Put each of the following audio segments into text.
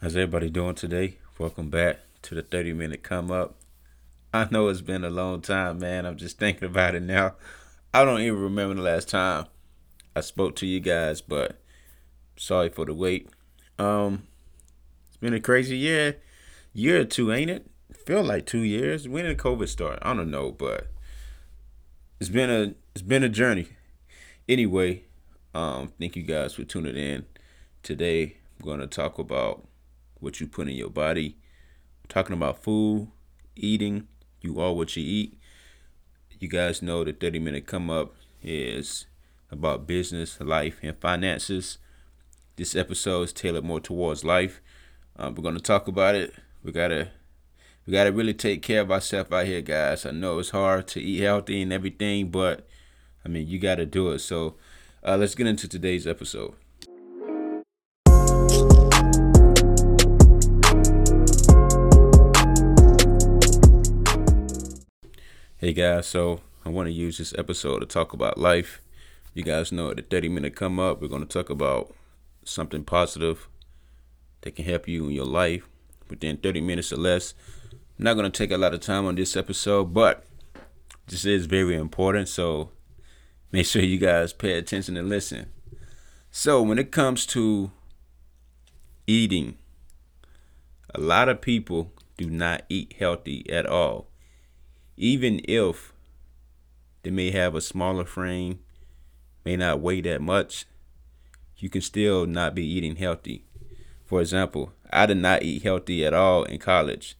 How's everybody doing today? Welcome back to the 30 Minute Come Up. I know it's been a long time, man. I'm just thinking about it now. I don't even remember the last time I spoke to you guys, but sorry for the wait. It's been a crazy year or two, ain't it? Feel like 2 years. When did COVID start? I don't know, but it's been a journey. Anyway, thank you guys for tuning in. Today, I'm going to talk about what you put in your body. I'm talking about food, eating. You are what you eat. You guys know the 30 Minute Come Up is about business, life, and finances. This episode is tailored more towards life. We're going to talk about it. We gotta really take care of ourselves out here, guys. I know it's hard to eat healthy and everything, but I mean, you gotta do it. So let's get into today's episode. Hey guys, so I want to use this episode to talk about life. You guys know the 30 Minute Come Up, we're going to talk about something positive that can help you in your life within 30 minutes or less. I'm not going to take a lot of time on this episode, but this is very important, so make sure you guys pay attention and listen. So when it comes to eating, a lot of people do not eat healthy at all. Even if they may have a smaller frame, may not weigh that much, you can still not be eating healthy. For example, I did not eat healthy at all in college.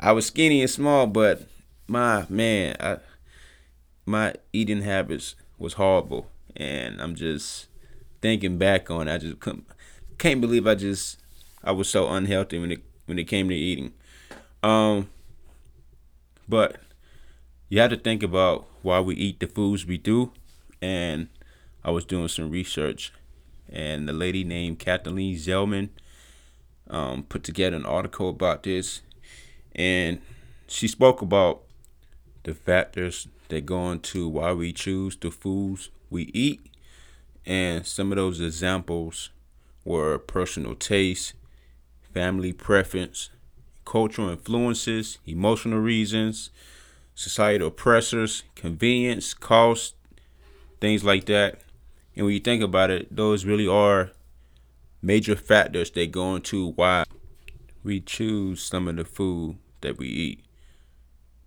I was skinny and small, but my eating habits was horrible. And I'm just thinking back on it. I just can't believe I was so unhealthy when it came to eating. But you have to think about why we eat the foods we do. And I was doing some research, and the lady named Kathleen Zellman put together an article about this. And she spoke about the factors that go into why we choose the foods we eat. And some of those examples were personal taste, family preference, cultural influences, emotional reasons, societal pressures, convenience, cost, things like that. And when you think about it, those really are major factors that go into why we choose some of the food that we eat.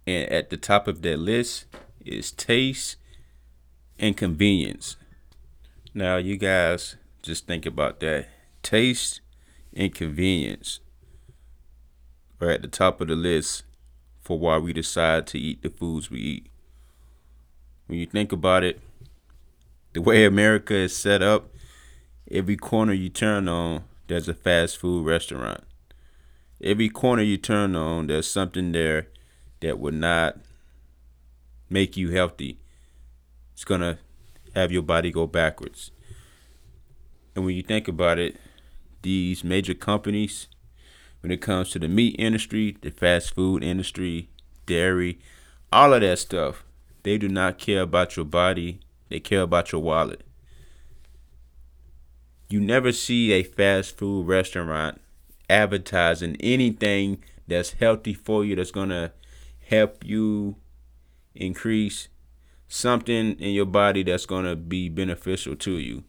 And at the top of that list is taste and convenience. Now, you guys just think about that. Taste and convenience are at the top of the list for why we decide to eat the foods we eat. When you think about it, the way America is set up, every corner you turn on, there's a fast food restaurant. Every corner you turn on, there's something there that will not make you healthy. It's going to have your body go backwards. And when you think about it, these major companies, when it comes to the meat industry, the fast food industry, dairy, all of that stuff, they do not care about your body. They care about your wallet. You never see a fast food restaurant advertising anything that's healthy for you, that's going to help you increase something in your body that's going to be beneficial to you.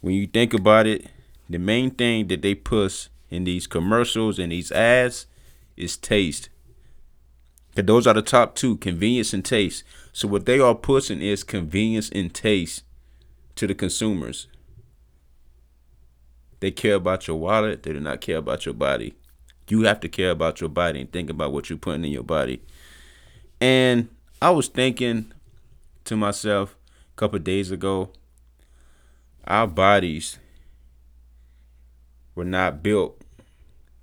When you think about it, the main thing that they push in these commercials and these ads is taste. And those are the top two, convenience and taste. So what they are pushing is convenience and taste to the consumers. They care about your wallet. They do not care about your body. You have to care about your body and think about what you're putting in your body. And I was thinking to myself a couple of days ago, our bodies were not built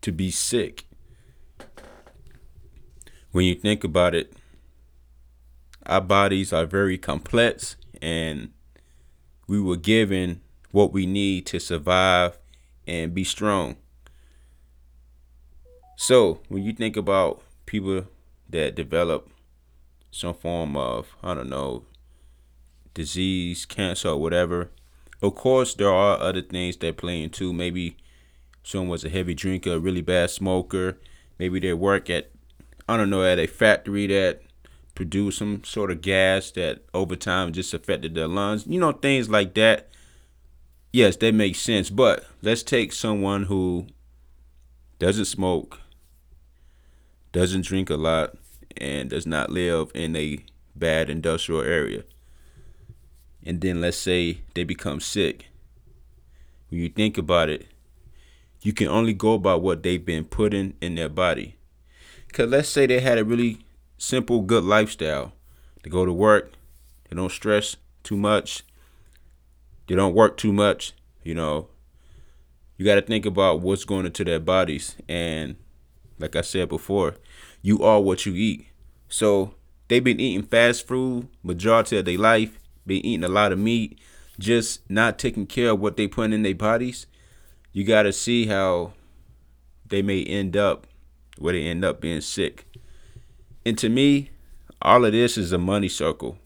to be sick. When you think about it, our bodies are very complex, and we were given what we need to survive and be strong. So when you think about people that develop some form of, disease, cancer, or whatever, of course there are other things that play into, maybe someone was a heavy drinker, a really bad smoker. Maybe they work at, I don't know, at a factory that produced some sort of gas that over time just affected their lungs. You know, things like that. Yes, that makes sense. But let's take someone who doesn't smoke, doesn't drink a lot, and does not live in a bad industrial area. And then let's say they become sick. When you think about it, you can only go by what they've been putting in their body. Because let's say they had a really simple, good lifestyle. They go to work. They don't stress too much. They don't work too much. You know, you got to think about what's going into their bodies. And like I said before, you are what you eat. So they've been eating fast food majority of their life. Been eating a lot of meat, just not taking care of what they put in their bodies. You got to see how they may end up where they end up being sick. And to me, all of this is a money circle.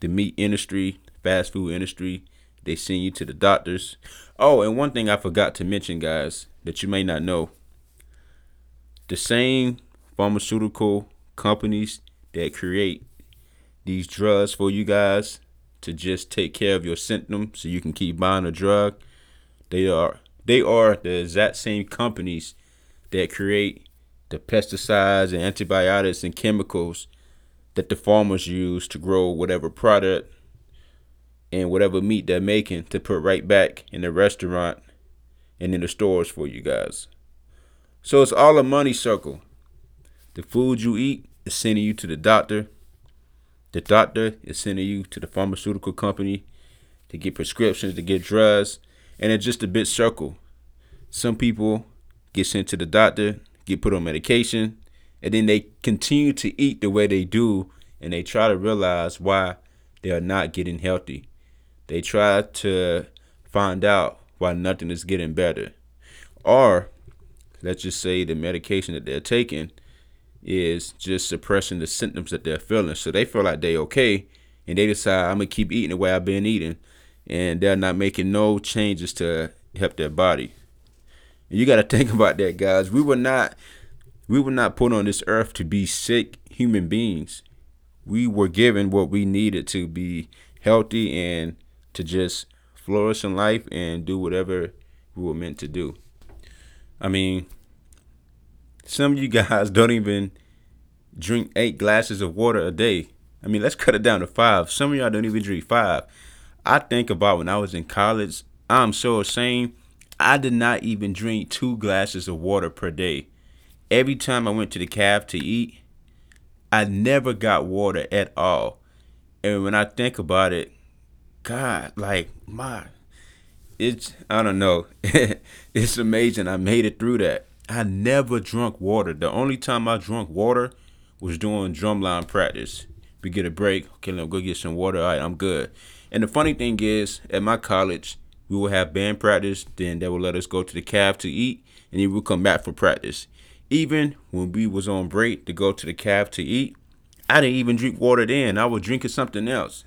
The meat industry, fast food industry, they send you to the doctors. Oh, and one thing I forgot to mention, guys, that you may not know. The same pharmaceutical companies that create these drugs for you guys to just take care of your symptoms so you can keep buying a drug. They are the exact same companies that create the pesticides and antibiotics and chemicals that the farmers use to grow whatever product and whatever meat they're making to put right back in the restaurant and in the stores for you guys. So it's all a money circle. The food you eat is sending you to the doctor. The doctor is sending you to the pharmaceutical company to get prescriptions, to get drugs, and it's just a big circle. Some people get sent to the doctor, get put on medication, and then they continue to eat the way they do, and they try to realize why they are not getting healthy. They try to find out why nothing is getting better. Or let's just say the medication that they're taking is just suppressing the symptoms that they're feeling. So they feel like they okay, and they decide, I'm going to keep eating the way I've been eating. And they're not making no changes to help their body. And you got to think about that, guys. We were not put on this earth to be sick human beings. We were given what we needed to be healthy and to just flourish in life and do whatever we were meant to do. I mean, some of you guys don't even drink 8 glasses of water a day. I mean, let's cut it down to 5. Some of y'all don't even drink 5. I think about when I was in college, I'm so ashamed. I did not even drink 2 glasses of water per day. Every time I went to the caf to eat, I never got water at all. And when I think about it, God, like, I don't know. It's amazing I made it through that. I never drunk water. The only time I drunk water was during drumline practice. We get a break. Okay, let me go get some water. All right, I'm good. And the funny thing is, at my college, we will have band practice. Then they will let us go to the caf to eat, and then we'll come back for practice. Even when we was on break to go to the caf to eat, I didn't even drink water then. I was drinking something else.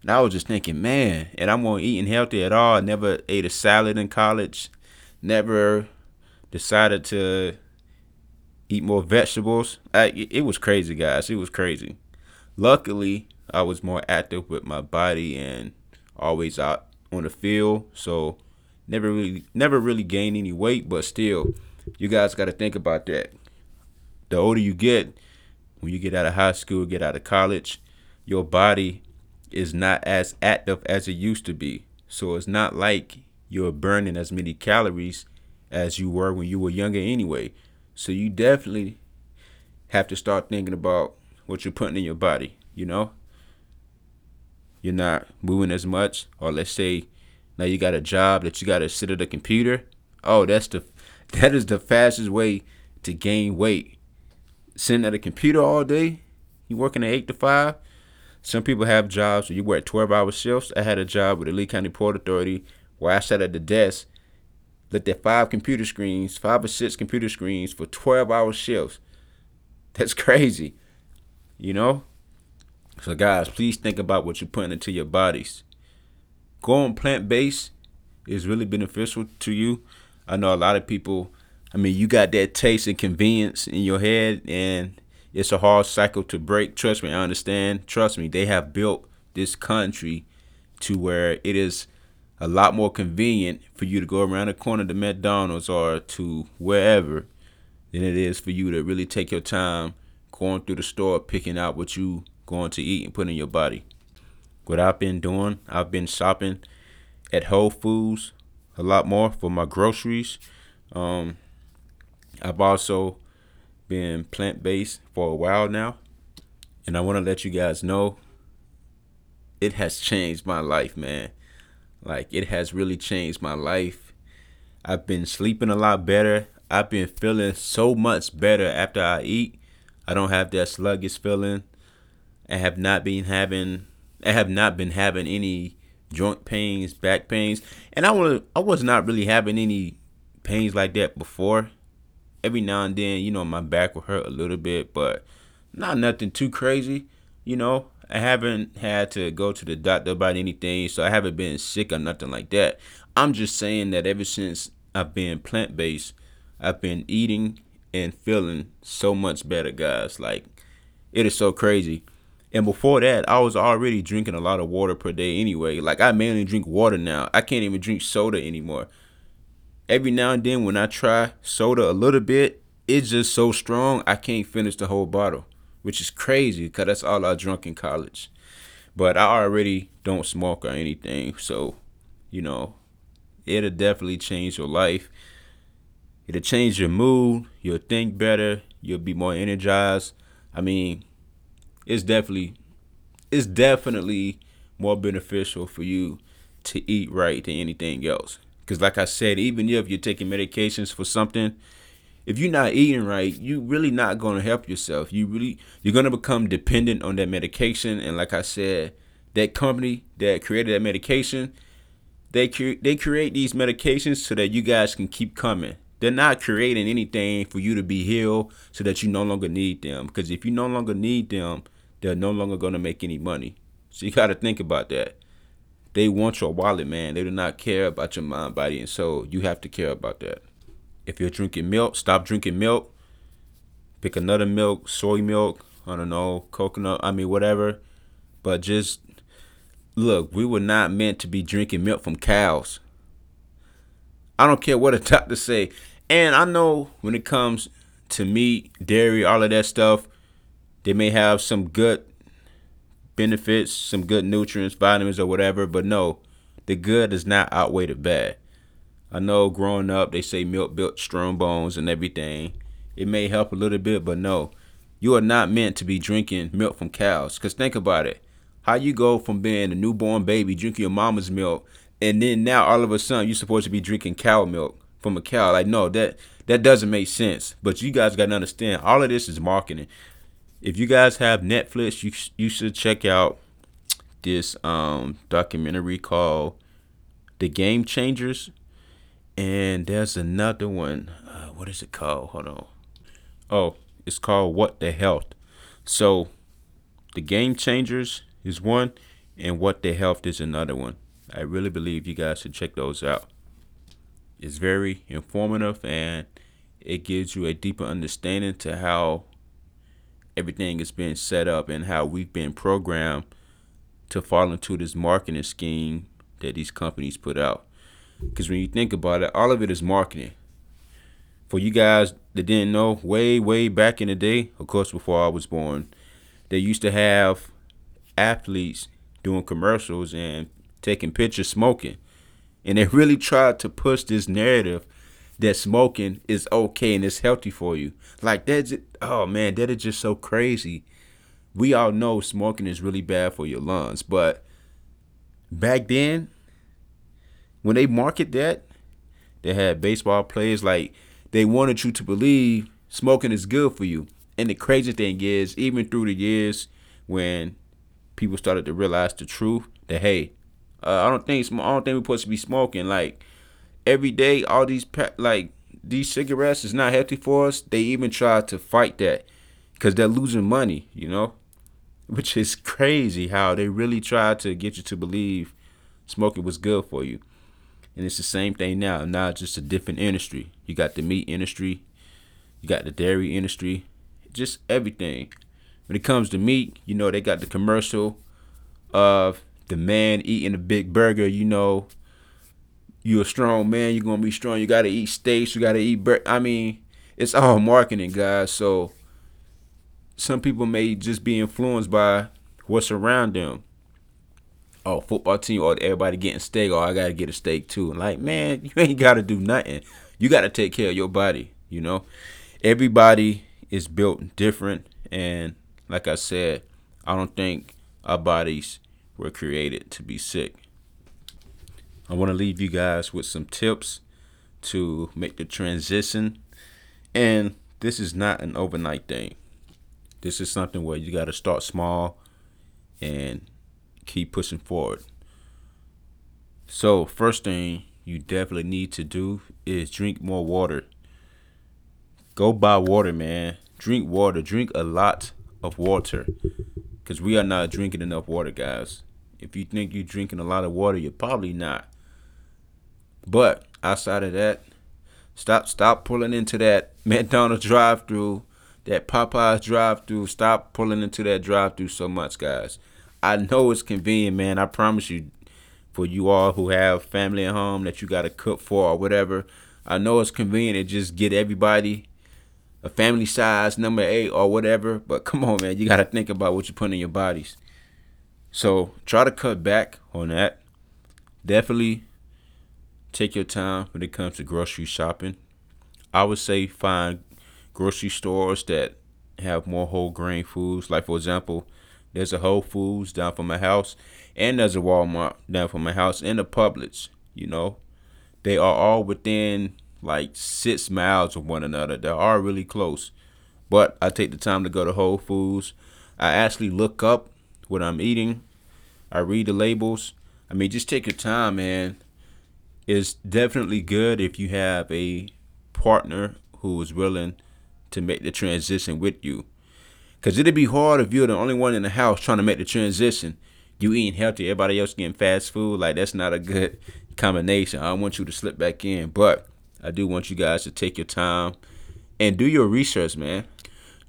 And I was just thinking, man, and I'm not eating healthy at all. I never ate a salad in college. Never decided to eat more vegetables. It was crazy, guys. It was crazy. Luckily, I was more active with my body and always out on the field. So never really gained any weight. But still, you guys got to think about that. The older you get, when you get out of high school, get out of college, your body is not as active as it used to be. So it's not like you're burning as many calories as you were when you were younger anyway. So you definitely have to start thinking about what you're putting in your body, you know? You're not moving as much, or let's say now you got a job that you got to sit at a computer. Oh, that is the fastest way to gain weight. Sitting at a computer all day, you working at 8 to 5. Some people have jobs where you work 12-hour shifts. I had a job with the Lee County Port Authority where I sat at the desk, looked at 5 or 6 computer screens for 12-hour shifts. That's crazy, you know? So, guys, please think about what you're putting into your bodies. Going plant-based is really beneficial to you. I know a lot of people, I mean, you got that taste and convenience in your head, and it's a hard cycle to break. Trust me, I understand. Trust me, they have built this country to where it is a lot more convenient for you to go around the corner to McDonald's or to wherever than it is for you to really take your time going through the store, picking out what you going to eat and put in your body. What I've been doing, I've been shopping at Whole Foods a lot more for my groceries. I've also been plant-based for a while now, and I want to let you guys know it has changed my life, man. Like, it has really changed my life. I've been sleeping a lot better. I've been feeling so much better after I eat. I don't have that sluggish feeling. I have not been having any joint pains, back pains, and I was not really having any pains like that before. Every now and then, you know, my back will hurt a little bit, but not nothing too crazy. You know, I haven't had to go to the doctor about anything, so I haven't been sick or nothing like that. I'm just saying that ever since I've been plant-based, I've been eating and feeling so much better, guys. Like, it is so crazy. And before that, I was already drinking a lot of water per day anyway. Like, I mainly drink water now. I can't even drink soda anymore. Every now and then when I try soda a little bit, it's just so strong I can't finish the whole bottle, which is crazy because that's all I drank in college. But I already don't smoke or anything, so, you know, it'll definitely change your life. It'll change your mood. You'll think better. You'll be more energized. I mean, it's definitely more beneficial for you to eat right than anything else. Because like I said, even if you're taking medications for something, if you're not eating right, you're really not going to help yourself. You're going to become dependent on that medication. And like I said, that company that created that medication, they create these medications so that you guys can keep coming. They're not creating anything for you to be healed so that you no longer need them. Because if you no longer need them, they're no longer going to make any money. So you got to think about that. They want your wallet, man. They do not care about your mind, body, and soul. You have to care about that. If you're drinking milk, stop drinking milk. Pick another milk, soy milk, I don't know, coconut, I mean, whatever. But just, look, we were not meant to be drinking milk from cows. I don't care what a doctor say. And I know when it comes to meat, dairy, all of that stuff, they may have some good benefits, some good nutrients, vitamins or whatever, but no, the good does not outweigh the bad. I know growing up they say milk built strong bones and everything. It may help a little bit, but no, you are not meant to be drinking milk from cows. Because think about it, how you go from being a newborn baby drinking your mama's milk, and then now all of a sudden you're supposed to be drinking cow milk from a cow. Like, no, that doesn't make sense. But you guys got to understand, all of this is marketing. If you guys have Netflix, you should check out this documentary called The Game Changers. And there's another one. What is it called? Hold on. Oh, it's called What the Health. So The Game Changers is one, and What the Health is another one. I really believe you guys should check those out. It's very informative, and it gives you a deeper understanding to how everything has been set up and how we've been programmed to fall into this marketing scheme that these companies put out. Because when you think about it, all of it is marketing. For you guys that didn't know, way, way back in the day, of course, before I was born, they used to have athletes doing commercials and taking pictures smoking. And they really tried to push this narrative that smoking is okay and it's healthy for you. Like, that's it. Oh man, that is just so crazy. We all know smoking is really bad for your lungs, but back then, when they market that, they had baseball players, like, they wanted you to believe smoking is good for you. And the crazy thing is, even through the years when people started to realize the truth, that hey, I don't think we're supposed to be smoking. Like, every day, all these these cigarettes is not healthy for us. They even try to fight that because they're losing money, you know, which is crazy how they really try to get you to believe smoking was good for you. And it's the same thing now. Now it's just a different industry. You got the meat industry. You got the dairy industry. Just everything. When it comes to meat, you know, they got the commercial of the man eating a big burger. You know, you're a strong man. You're going to be strong. You got to eat steaks. You got to eat burger. I mean, it's all marketing, guys. So some people may just be influenced by what's around them. Oh, football team, or everybody getting steak, or I got to get a steak too. Like, man, you ain't got to do nothing. You got to take care of your body, you know. Everybody is built different, and like I said, I don't think our bodies were created to be sick. I want to leave you guys with some tips to make the transition, and this is not an overnight thing. This is something where you got to start small and keep pushing forward. So first thing you definitely need to do is drink more water. Go buy water, man. Drink water. Drink a lot of water, because we are not drinking enough water, guys. If you think you're drinking a lot of water, you're probably not. But outside of that, stop pulling into that McDonald's drive-thru, that Popeye's drive-thru. Stop pulling into that drive-thru so much, guys. I know it's convenient, man. I promise you, for you all who have family at home that you got to cook for or whatever, I know it's convenient to just get everybody a family size number 8 or whatever. But come on, man, you got to think about what you put in your bodies. So try to cut back on that. Definitely take your time when it comes to grocery shopping. I would say find grocery stores that have more whole grain foods. Like, for example, there's a Whole Foods down from my house, and there's a Walmart down from my house, and a Publix, you know. They are all within like 6 miles of one another. They are really close. But I take the time to go to Whole Foods. I actually look up what I'm eating. I read the labels. I mean, just take your time, man. It's definitely good if you have a partner who is willing to make the transition with you. Because it'd be hard if you're the only one in the house trying to make the transition. You eating healthy, everybody else getting fast food. Like, that's not a good combination. I don't want you to slip back in. But I do want you guys to take your time and do your research, man.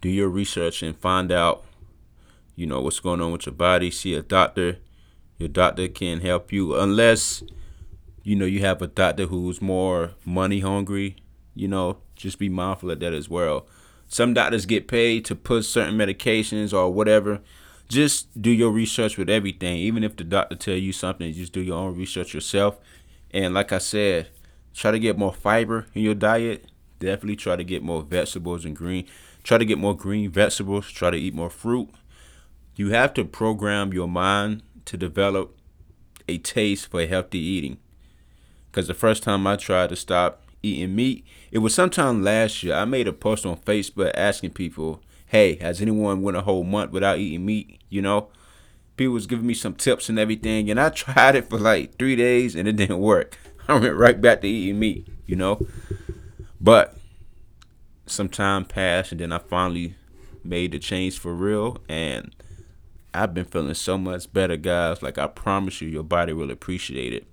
Do your research and find out, you know, what's going on with your body. See a doctor. Your doctor can help you. Unless, you know, you have a doctor who's more money hungry. You know, just be mindful of that as well. Some doctors get paid to put certain medications or whatever. Just do your research with everything. Even if the doctor tell you something, just do your own research yourself. And like I said, try to get more fiber in your diet. Definitely try to get more vegetables and green. Try to get more green vegetables. Try to eat more fruit. You have to program your mind to develop a taste for healthy eating. Because the first time I tried to stop eating meat, it was sometime last year. I made a post on Facebook asking people, hey, has anyone went a whole month without eating meat? You know, people was giving me some tips and everything, and I tried it for like 3 days and it didn't work. I went right back to eating meat, you know. But some time passed, and then I finally made the change for real, and I've been feeling so much better, guys. Like, I promise you, your body will appreciate it.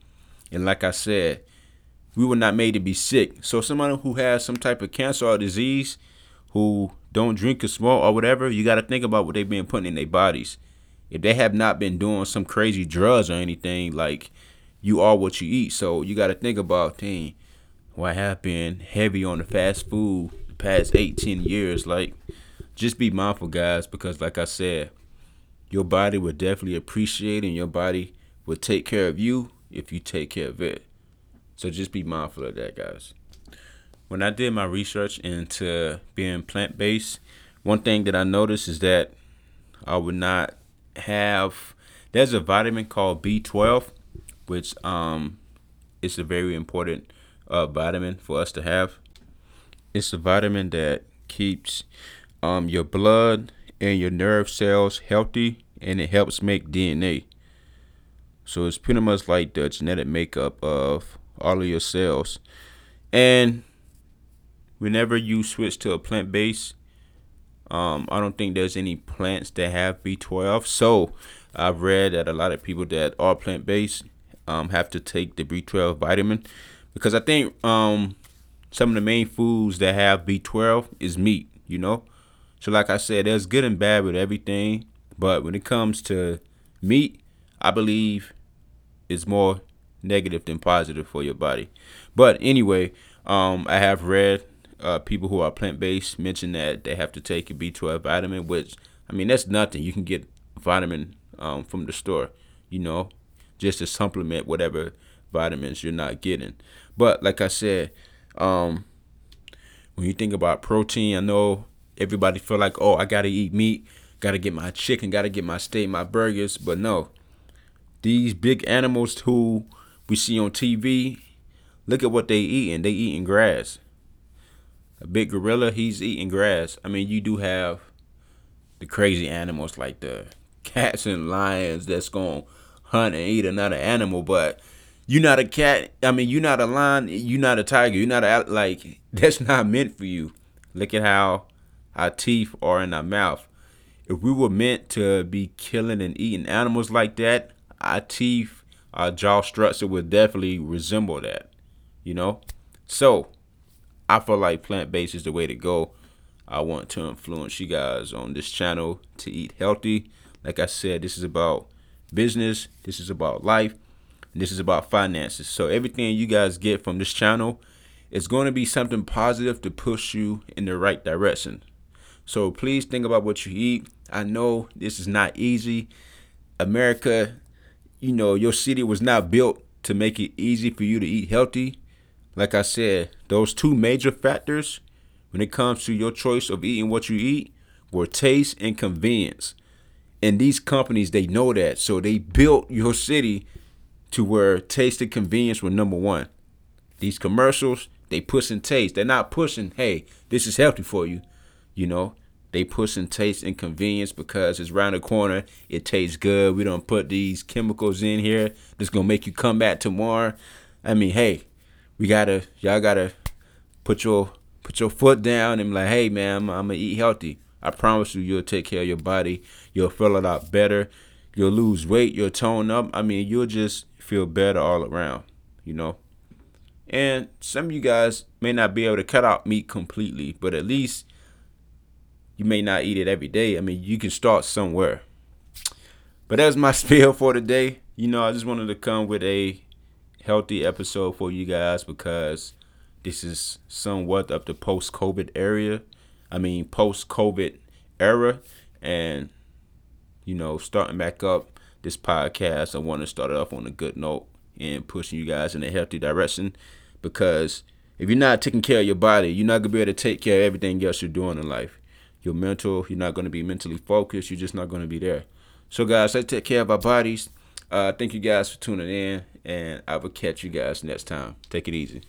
And like I said, we were not made to be sick. So somebody who has some type of cancer or disease, who don't drink or smoke or whatever, you got to think about what they've been putting in their bodies. If they have not been doing some crazy drugs or anything, like, you are what you eat. So you got to think about, dang, well, I have been heavy on the fast food the past 8-10 years. Like, just be mindful, guys, because like I said, your body will definitely appreciate it, and your body will take care of you if you take care of it. So just be mindful of that, guys. When I did my research into being plant-based, one thing that I noticed is that I would not have, there's a vitamin called B12, which is a very important vitamin for us to have. It's a vitamin that keeps your blood and your nerve cells healthy, and it helps make DNA. So it's pretty much like the genetic makeup of all of your cells. And whenever you switch to a plant-based, I don't think there's any plants that have B12. So I've read that a lot of people that are plant-based have to take the B12 vitamin, because I think some of the main foods that have B12 is meat, you know. So like I said, there's good and bad with everything, but when it comes to meat, I believe it's more negative than positive for your body. But anyway, I have read people who are plant-based mention that they have to take a B12 vitamin, which, I mean, that's nothing. You can get vitamin from the store, you know, just to supplement whatever vitamins you're not getting. But like I said, when you think about protein, I know everybody feel like, oh, I got to eat meat, got to get my chicken, got to get my steak, my burgers. But no, these big animals who we see on TV, look at what they eating. They eating grass. A big gorilla, he's eating grass. I mean, you do have the crazy animals like the cats and lions that's going to hunt and eat another animal, but you're not a cat. I mean, you're not a lion. You're not a tiger. You're not a, like, that's not meant for you. Look at how our teeth are in our mouth. If we were meant to be killing and eating animals like that, our teeth, our jaw structure would definitely resemble that, you know? So I feel like plant-based is the way to go. I want to influence you guys on this channel to eat healthy. Like I said, this is about business. This is about life. And this is about finances. So everything you guys get from this channel is going to be something positive to push you in the right direction. So please think about what you eat. I know this is not easy. America, you know, your city was not built to make it easy for you to eat healthy. Like I said, those two major factors when it comes to your choice of eating what you eat were taste and convenience. And these companies, they know that. So they built your city to where taste and convenience were number one. These commercials, they pushing taste. They're not pushing, hey, this is healthy for you. You know, they pushing taste and convenience because it's round the corner. It tastes good. We don't put these chemicals in here that's going to make you come back tomorrow. I mean, hey. Y'all gotta put your foot down and be like, hey man, I'm gonna eat healthy. I promise you, you'll take care of your body. You'll feel a lot better. You'll lose weight. You'll tone up. I mean, you'll just feel better all around, you know? And some of you guys may not be able to cut out meat completely, but at least you may not eat it every day. I mean, you can start somewhere. But that's my spiel for today. You know, I just wanted to come with a healthy episode for you guys because this is somewhat of the post-COVID era, and you know, starting back up this podcast, I want to start it off on a good note and pushing you guys in a healthy direction, because if you're not taking care of your body, you're not gonna be able to take care of everything else you're doing in life. Your mental, you're not going to be mentally focused. You're just not going to be there. So guys, let's take care of our bodies. Thank you guys for tuning in, and I will catch you guys next time. Take it easy.